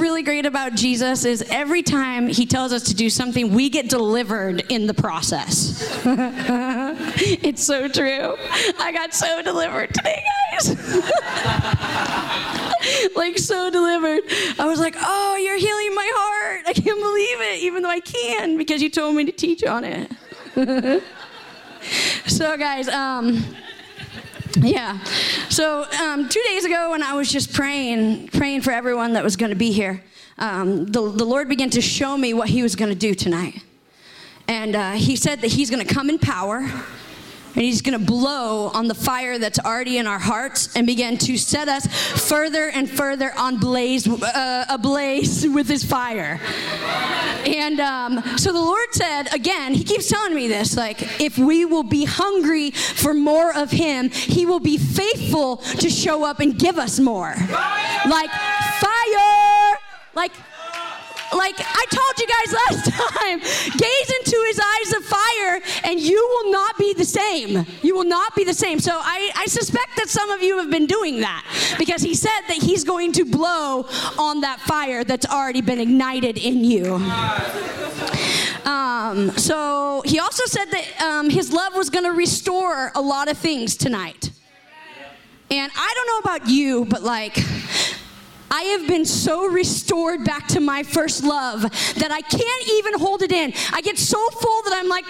really great about Jesus is every time he tells us to do something, we get delivered in the process. It's so true. I got so delivered today, guys. Like, so delivered. I was like, oh, you're healing my heart. I can't believe it, even though I can, because you told me to teach on it. So, guys, yeah. So 2 days ago when I was just praying for everyone that was going to be here, the Lord began to show me what he was going to do tonight. And he said that he's going to come in power, and he's going to blow on the fire that's already in our hearts and begin to set us further and further on ablaze with his fire. And so the Lord said, again, he keeps telling me this, like, if we will be hungry for more of him, he will be faithful to show up and give us more. Fire! Like fire! Like I told you guys last time, gaze into his eyes of fire and you will not be the same. You will not be the same. So I suspect that some of you have been doing that, because he said that he's going to blow on that fire that's already been ignited in you. So he also said that his love was going to restore a lot of things tonight. And I don't know about you, but like, I have been so restored back to my first love that I can't even hold it in. I get so full that I'm like,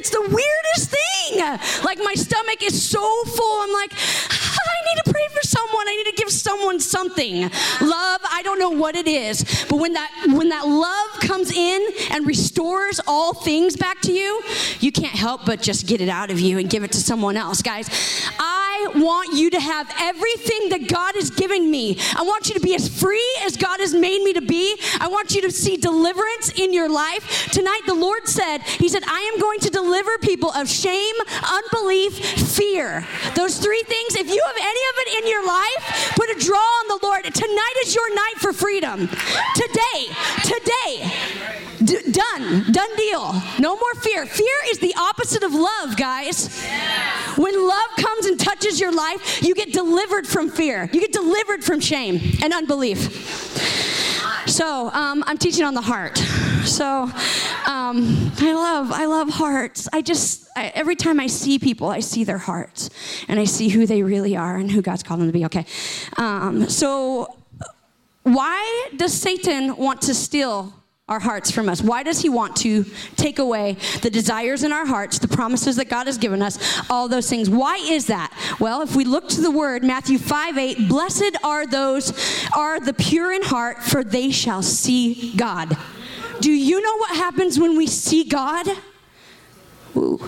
it's the weirdest thing. Like, my stomach is so full. I'm like, I need to pray for someone. I need to give someone something. Love, I don't know what it is. But when that love comes in and restores all things back to you, you can't help but just get it out of you and give it to someone else. Guys, I want you to have everything that God has given me. I want you to be as free as God has made me to be. I want you to see deliverance in your life. Tonight, the Lord said, he said, I am going to deliver people of shame, unbelief, fear. Those three things, if you have any of it in your life, put a draw on the Lord. Tonight is your night for freedom. Today. Done deal. No more fear. Fear is the opposite of love, guys. Yeah. When love comes and touches your life, you get delivered from fear. You get delivered from shame and unbelief. So I'm teaching on the heart. So I love hearts. Every time I see people, I see their hearts, and I see who they really are and who God's called them to be. Okay. So why does Satan want to steal our hearts from us? Why does he want to take away the desires in our hearts, the promises that God has given us, all those things? Why is that? Well, if we look to the word, Matthew 5:8, blessed are the pure in heart, for they shall see God. Do you know what happens when we see God? Ooh.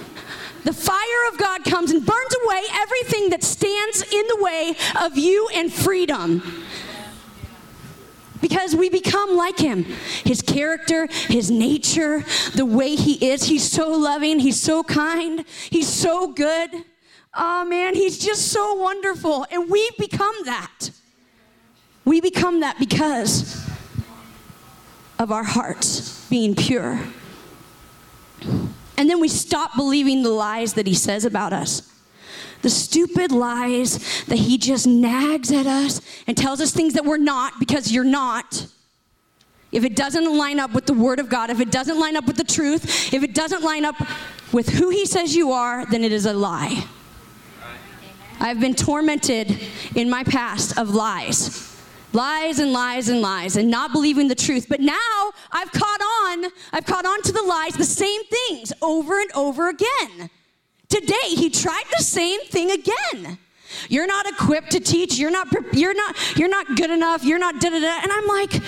The fire of God comes and burns away everything that stands in the way of you and freedom. Because we become like him. His character, his nature, the way he is. He's so loving. He's so kind. He's so good. Oh, man, he's just so wonderful. And we become that. We become that because of our hearts being pure. And then we stop believing the lies that he says about us. The stupid lies that he just nags at us and tells us things that we're not, because you're not. If it doesn't line up with the word of God, if it doesn't line up with the truth, if it doesn't line up with who he says you are, then it is a lie. I've been tormented in my past of lies. Lies and lies and lies, and not believing the truth. But now I've caught on to the lies, the same things over and over again. Today, he tried the same thing again. You're not equipped to teach. You're not good enough. You're not da-da-da. And I'm like,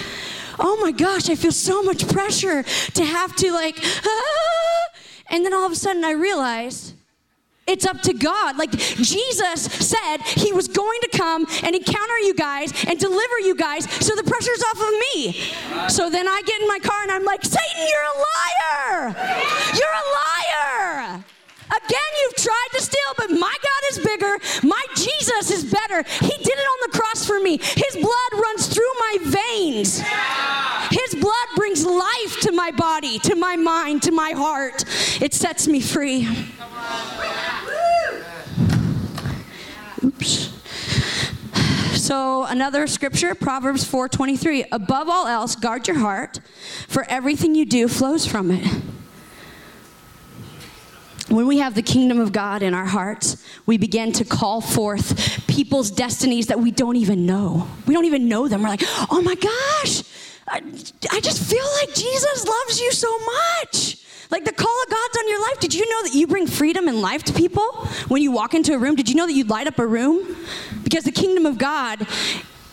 oh my gosh, I feel so much pressure to have to And then all of a sudden I realize it's up to God. Like, Jesus said he was going to come and encounter you guys and deliver you guys, so the pressure's off of me. So then I get in my car and I'm like, Satan, you're a liar. You're a liar. Again, you've tried to steal, but my God is bigger. My Jesus is better. He did it on the cross for me. His blood runs through my veins. Yeah. His blood brings life to my body, to my mind, to my heart. It sets me free. Oops. So another scripture, Proverbs 4:23. Above all else, guard your heart, for everything you do flows from it. When we have the kingdom of God in our hearts, we begin to call forth people's destinies that we don't even know. We don't even know them. We're like, oh my gosh, I just feel like Jesus loves you so much. Like the call of God's on your life. Did you know that you bring freedom and life to people when you walk into a room? Did you know that you light up a room? Because the kingdom of God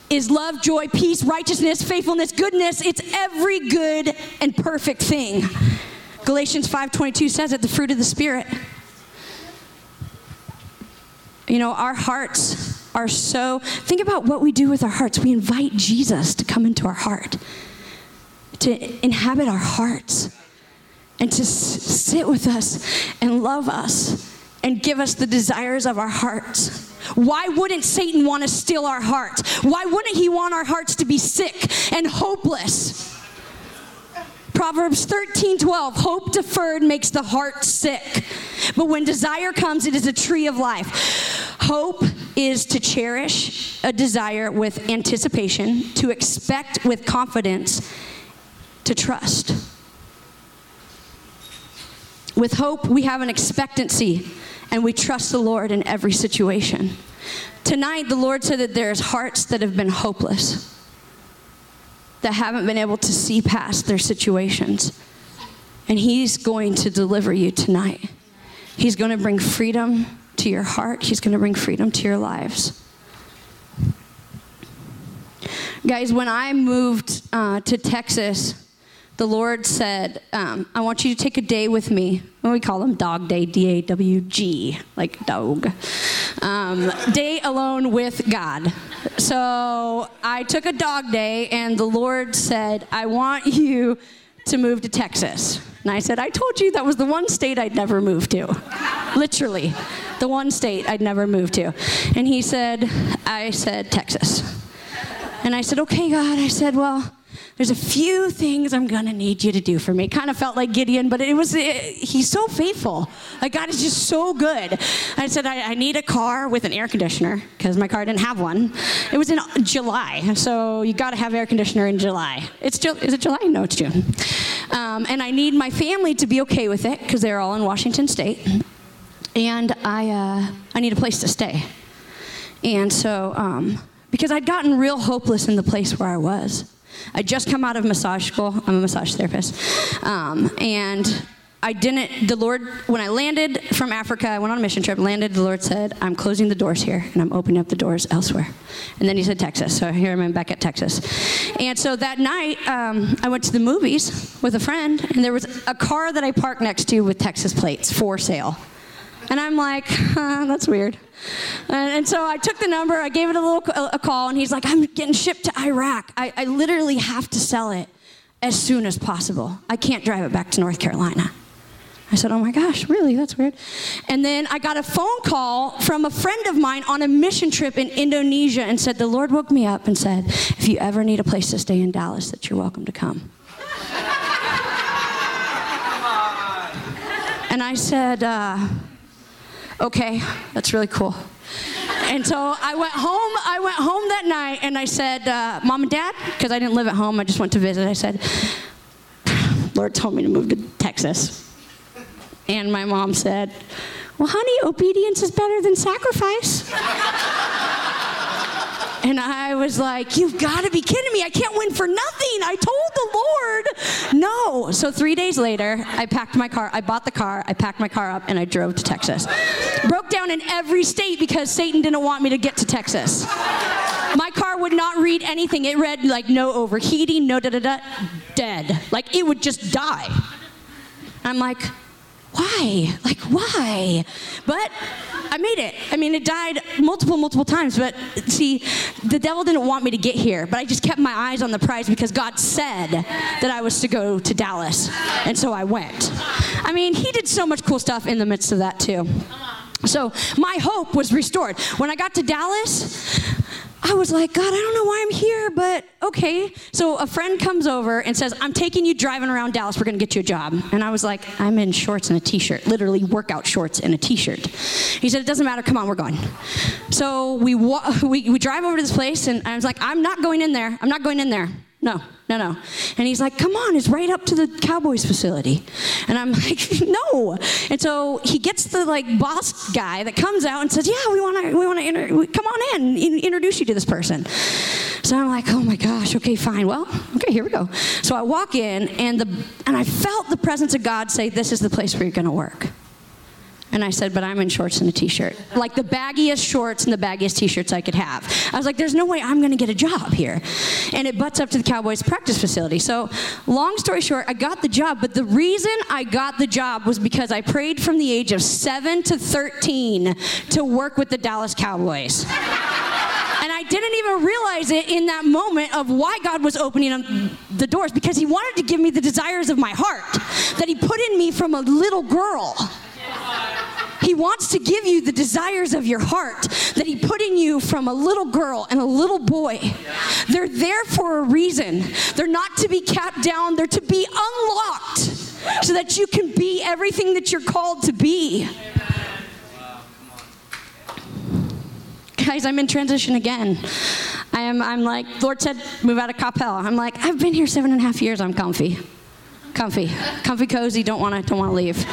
is love, joy, peace, righteousness, faithfulness, goodness. It's every good and perfect thing. Galatians 5:22 says it, the fruit of the Spirit. You know, our hearts are so, think about what we do with our hearts. We invite Jesus to come into our heart, to inhabit our hearts, and to sit with us and love us and give us the desires of our hearts. Why wouldn't Satan want to steal our hearts? Why wouldn't he want our hearts to be sick and hopeless? Proverbs 13:12, hope deferred makes the heart sick, but when desire comes, it is a tree of life. Hope is to cherish a desire with anticipation, to expect with confidence, to trust. With hope, we have an expectancy, and we trust the Lord in every situation. Tonight, the Lord said that there's hearts that have been hopeless, that haven't been able to see past their situations. And he's going to deliver you tonight. He's going to bring freedom to your heart. He's going to bring freedom to your lives. Guys, when I moved to Texas, the Lord said, I want you to take a day with me. And we call them Dog Day, D-A-W-G, like dog. Day alone with God. So I took a dog day, and the Lord said, I want you to move to Texas. And I said, I told you that was the one state I'd never moved to. Literally, the one state I'd never moved to. And he said, I said, Texas. And I said, okay, God. I said, well, there's a few things I'm going to need you to do for me. It kind of felt like Gideon, but he's so faithful. Like, God is just so good. I said, I need a car with an air conditioner because my car didn't have one. It was in July, so you got to have air conditioner in July. Is it July? No, it's June. And I need my family to be okay with it because they're all in Washington State. And I need a place to stay. And so, because I'd gotten real hopeless in the place where I was. I'd just come out of massage school. I'm a massage therapist. The Lord, when I landed from Africa, I went on a mission trip, landed, the Lord said, I'm closing the doors here, and I'm opening up the doors elsewhere. And then he said Texas, so here I'm back at Texas. And so that night, I went to the movies with a friend, and there was a car that I parked next to with Texas plates for sale. And I'm like, that's weird. And so I took the number, I gave it a call, and he's like, I'm getting shipped to Iraq. I literally have to sell it as soon as possible. I can't drive it back to North Carolina. I said, oh my gosh, really? That's weird. And then I got a phone call from a friend of mine on a mission trip in Indonesia and said, the Lord woke me up and said, if you ever need a place to stay in Dallas, that you're welcome to come. And I said, okay, that's really cool. And so I went home that night, and I said, Mom and Dad, because I didn't live at home, I just went to visit. I said, Lord told me to move to Texas. And my mom said, well, honey, obedience is better than sacrifice. And I was like, you've got to be kidding me. I can't win for nothing. I told the Lord no. So 3 days later, I bought the car, I packed my car up, and I drove to Texas. Broke down in every state because Satan didn't want me to get to Texas. My car would not read anything. It read, like, no overheating, no da-da-da, dead. Like, it would just die. I'm like, why? Like, why? But I made it. I mean, it died multiple times. But see, the devil didn't want me to get here. But I just kept my eyes on the prize because God said that I was to go to Dallas. And so I went. I mean, he did so much cool stuff in the midst of that, too. So my hope was restored. When I got to Dallas, I was like, God, I don't know why I'm here, but okay. So a friend comes over and says, I'm taking you driving around Dallas. We're going to get you a job. And I was like, I'm in shorts and a t-shirt, literally workout shorts and a t-shirt. He said, it doesn't matter. Come on, we're going. So we drive over to this place, and I was like, I'm not going in there. I'm not going in there. No. And he's like, come on, it's right up to the Cowboys facility. And I'm like, no. And so he gets the boss guy that comes out and says, yeah, we want to come on in, introduce you to this person. So I'm like, oh my gosh, okay, fine. Well, okay, here we go. So I walk in, and I felt the presence of God say, this is the place where you're going to work. And I said, but I'm in shorts and a t-shirt. Like the baggiest shorts and the baggiest t-shirts I could have. I was like, there's no way I'm going to get a job here. And it butts up to the Cowboys practice facility. So long story short, I got the job. But the reason I got the job was because I prayed from the age of 7 to 13 to work with the Dallas Cowboys. And I didn't even realize it in that moment of why God was opening up the doors. Because he wanted to give me the desires of my heart that he put in me from a little girl. He wants to give you the desires of your heart that he put in you from a little girl and a little boy. They're there for a reason. They're not to be capped down. They're to be unlocked so that you can be everything that you're called to be. Guys, I'm in transition again. I'm like, Lord said, move out of Coppell. I'm like, I've been here 7.5 years. I'm comfy, cozy, don't want to leave.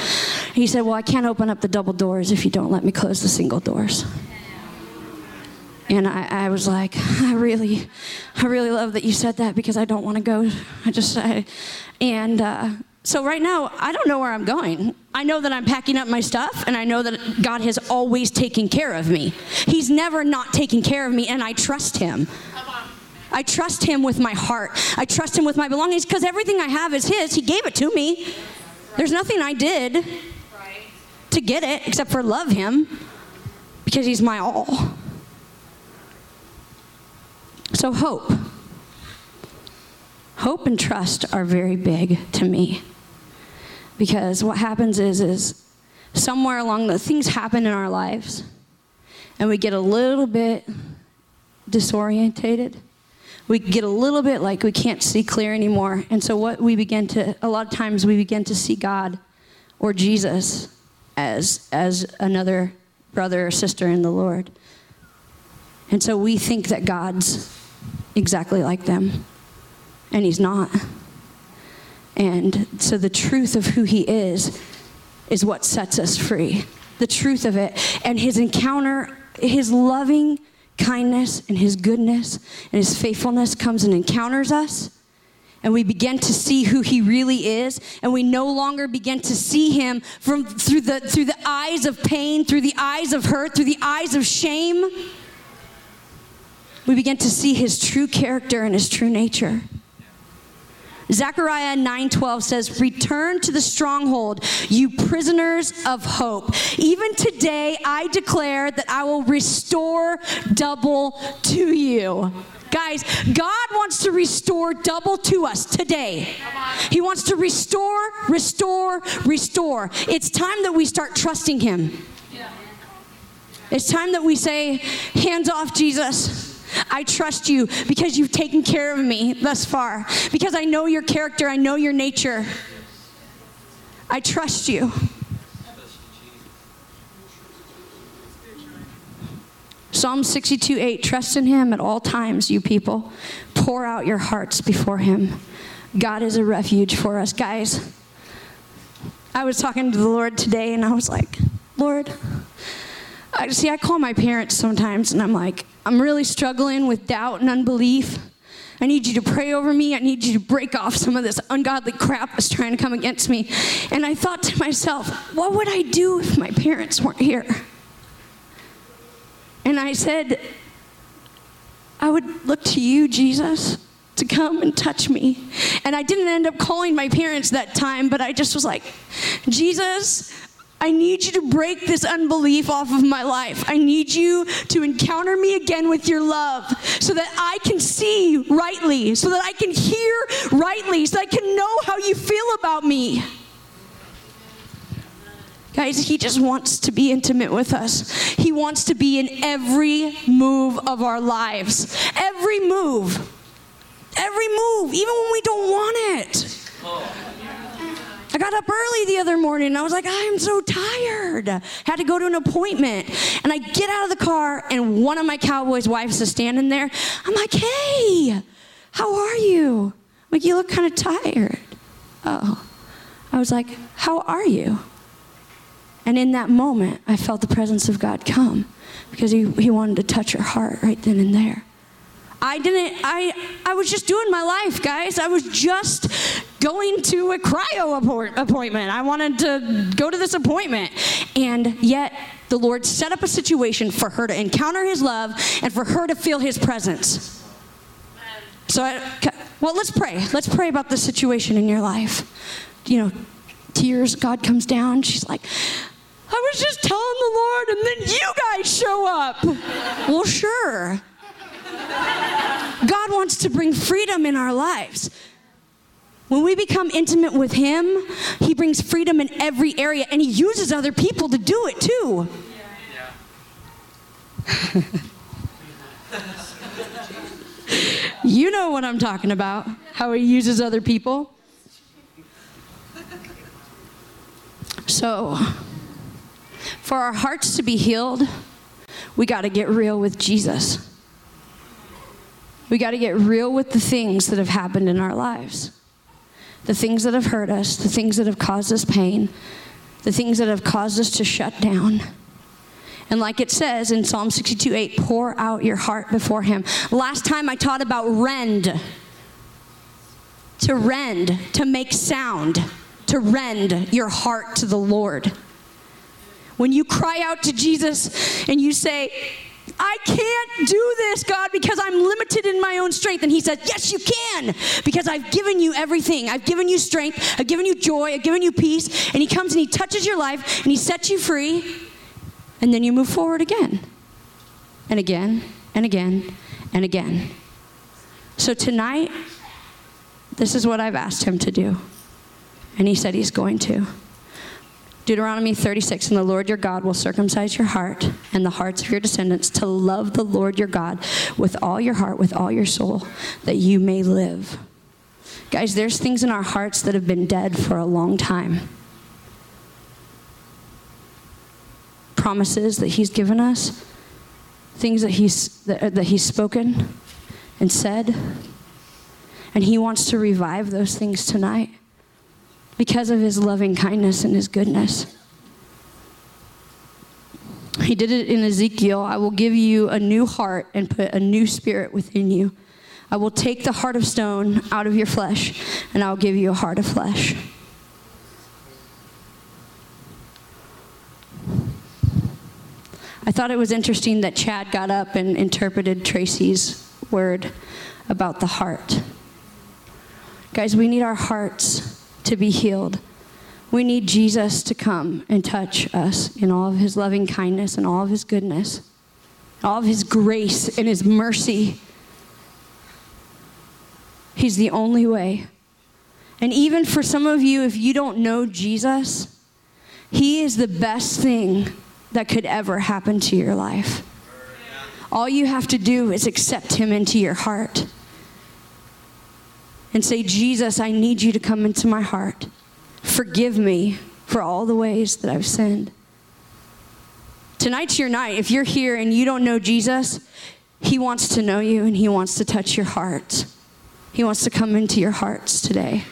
He said, well, I can't open up the double doors if you don't let me close the single doors. And I was like, I really love that you said that, because I don't want to go. So right now, I don't know where I'm going. I know that I'm packing up my stuff, and I know that God has always taken care of me. He's never not taken care of me, and I trust him. I trust him with my heart. I trust him with my belongings, because everything I have is his. He gave it to me. There's nothing I did to get it except for love him, because he's my all. So hope. Hope and trust are very big to me, because what happens is somewhere along the things happen in our lives, and we get a little bit disorientated. We get a little bit like we can't see clear anymore. And so a lot of times we begin to see God or Jesus as another brother or sister in the Lord. And so we think that God's exactly like them, and he's not. And so the truth of who he is what sets us free. The truth of it, and his encounter, his loving kindness and his goodness and his faithfulness comes and encounters us, and we begin to see who he really is, and we no longer begin to see him through the eyes of pain, through the eyes of hurt, through the eyes of shame. We begin to see his true character and his true nature. Zechariah 9:12 says, return to the stronghold, you prisoners of hope. Even today, I declare that I will restore double to you. Guys, God wants to restore double to us today. He wants to restore. It's time that we start trusting him. It's time that we say, hands off, Jesus. I trust you because you've taken care of me thus far, because I know your character, I know your nature. I trust you. Psalm 62:8, trust in him at all times, you people. Pour out your hearts before him. God is a refuge for us. Guys, I was talking to the Lord today, and I was like, Lord, I call my parents sometimes, and I'm like, I'm really struggling with doubt and unbelief. I need you to pray over me. I need you to break off some of this ungodly crap that's trying to come against me. And I thought to myself, what would I do if my parents weren't here? And I said, I would look to you, Jesus, to come and touch me. And I didn't end up calling my parents that time, but I just was like, Jesus, I need you to break this unbelief off of my life. I need you to encounter me again with your love so that I can see rightly, so that I can hear rightly, so that I can know how you feel about me. Guys, he just wants to be intimate with us. He wants to be in every move of our lives. Every move. Every move, even when we don't want it. I got up early the other morning and I was like, I'm so tired. Had to go to an appointment. And I get out of the car and one of my Cowboys' wives is standing there. I'm like, hey, how are you? I'm like, you look kind of tired. Oh. I was like, how are you? And in that moment, I felt the presence of God come because he wanted to touch her heart right then and there. I was just doing my life, guys. I was just going to a cryo appointment. I wanted to go to this appointment. And yet, the Lord set up a situation for her to encounter his love and for her to feel his presence. So, let's pray. Let's pray about the situation in your life. You know, tears, God comes down. She's like, I was just telling the Lord, and then you guys show up. Well, sure. God wants to bring freedom in our lives. When we become intimate with him, he brings freedom in every area, and he uses other people to do it too. Yeah. You know what I'm talking about, how he uses other people. So, for our hearts to be healed, we got to get real with Jesus. We got to get real with the things that have happened in our lives. The things that have hurt us, the things that have caused us pain, the things that have caused us to shut down. And like it says in Psalm 62:8, pour out your heart before him. Last time I taught about rend, to make sound, to rend your heart to the Lord. When you cry out to Jesus and you say, I can't do this, God, because I'm limited in my own strength. And he says, yes, you can, because I've given you everything. I've given you strength. I've given you joy. I've given you peace. And he comes and he touches your life and he sets you free. And then you move forward again and again and again and again. So tonight, this is what I've asked him to do. And he said he's going to. Deuteronomy 36, and the Lord your God will circumcise your heart and the hearts of your descendants to love the Lord your God with all your heart, with all your soul, that you may live. Guys, there's things in our hearts that have been dead for a long time. Promises that he's given us, things that he's spoken and said, and he wants to revive those things tonight. Because of his loving kindness and his goodness. He did it in Ezekiel. I will give you a new heart and put a new spirit within you. I will take the heart of stone out of your flesh, and I will give you a heart of flesh. I thought it was interesting that Chad got up and interpreted Tracy's word about the heart. Guys, we need our hearts to be healed. We need Jesus to come and touch us in all of his loving kindness and all of his goodness, all of his grace and his mercy. He's the only way. And even for some of you, if you don't know Jesus, he is the best thing that could ever happen to your life. All you have to do is accept him into your heart. And say, Jesus, I need you to come into my heart. Forgive me for all the ways that I've sinned. Tonight's your night. If you're here and you don't know Jesus, he wants to know you and he wants to touch your heart. He wants to come into your hearts today.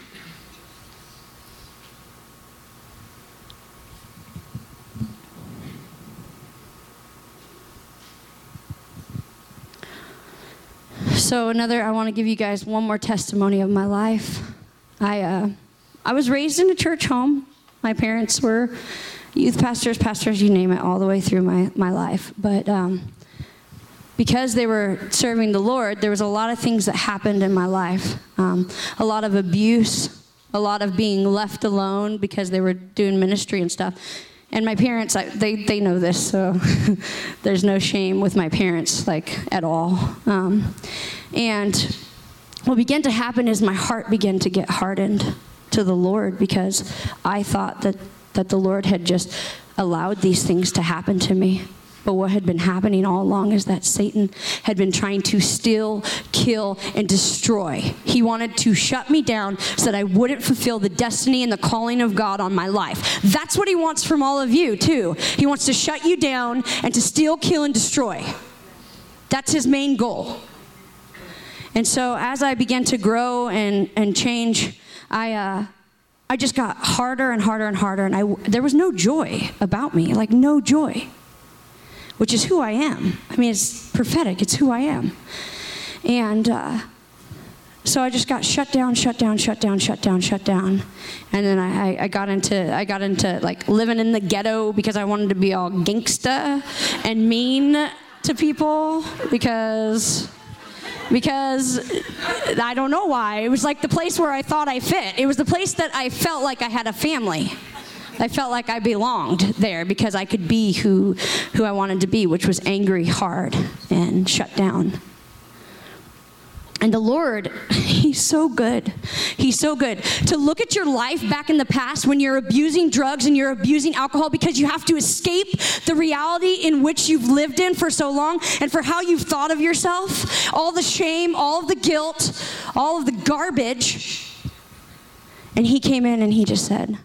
So I want to give you guys one more testimony of my life. I was raised in a church home. My parents were youth pastors, you name it, all the way through my life. But because they were serving the Lord, there was a lot of things that happened in my life. A lot of abuse, a lot of being left alone because they were doing ministry and stuff. And my parents, they know this, so there's no shame with my parents, at all. And what began to happen is my heart began to get hardened to the Lord because I thought that that the Lord had just allowed these things to happen to me. But what had been happening all along is that Satan had been trying to steal, kill, and destroy. He wanted to shut me down so that I wouldn't fulfill the destiny and the calling of God on my life. That's what he wants from all of you, too. He wants to shut you down and to steal, kill, and destroy. That's his main goal. And so as I began to grow and change, I just got harder and harder and harder, and there was no joy about me, like no joy, which is who I am. I mean, it's prophetic. It's who I am. And so I just got shut down. And then I got into like living in the ghetto because I wanted to be all gangsta and mean to people because I don't know why. It was like the place where I thought I fit. It was the place that I felt like I had a family. I felt like I belonged there because I could be who I wanted to be, which was angry, hard, and shut down. And the Lord, he's so good. He's so good. To look at your life back in the past when you're abusing drugs and you're abusing alcohol because you have to escape the reality in which you've lived in for so long and for how you've thought of yourself, all the shame, all of the guilt, all of the garbage. And he came in and he just said,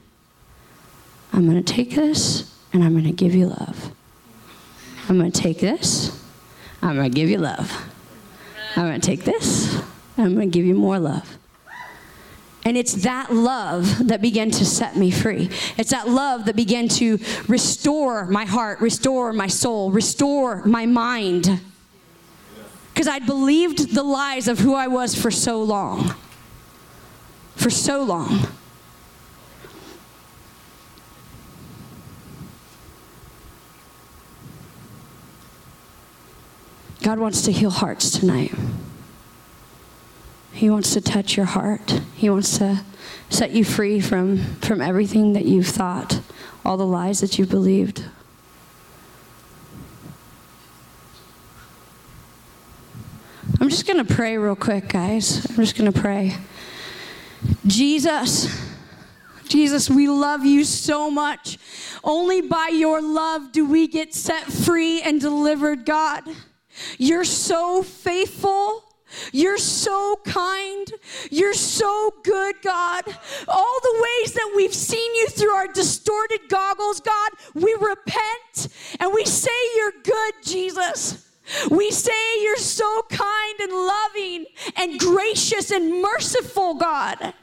I'm going to take this and I'm going to give you love. I'm going to take this. I'm going to give you love. I'm going to take this. I'm going to give you more love. And it's that love that began to set me free. It's that love that began to restore my heart, restore my soul, restore my mind. Because I'd believed the lies of who I was for so long. For so long. God wants to heal hearts tonight. He wants to touch your heart. He wants to set you free from everything that you've thought, all the lies that you've believed. I'm just going to pray real quick, guys. I'm just going to pray. Jesus, we love you so much. Only by your love do we get set free and delivered, God. You're so faithful. You're so kind. You're so good, God. All the ways that we've seen you through our distorted goggles, God, we repent and we say you're good, Jesus. We say you're so kind and loving and gracious and merciful, God.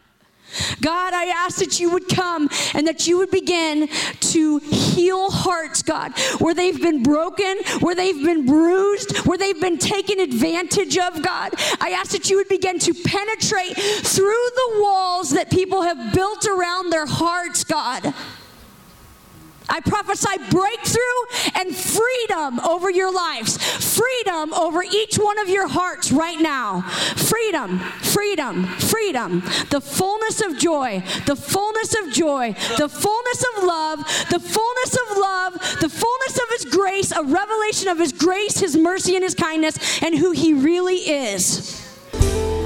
God, I ask that you would come and that you would begin to heal hearts, God, where they've been broken, where they've been bruised, where they've been taken advantage of, God. I ask that you would begin to penetrate through the walls that people have built around their hearts, God. I prophesy breakthrough and freedom over your lives. Freedom over each one of your hearts right now. Freedom, freedom, freedom. The fullness of joy, the fullness of joy, the fullness of love, the fullness of love, the fullness of his grace, a revelation of his grace, his mercy, and his kindness, and who he really is.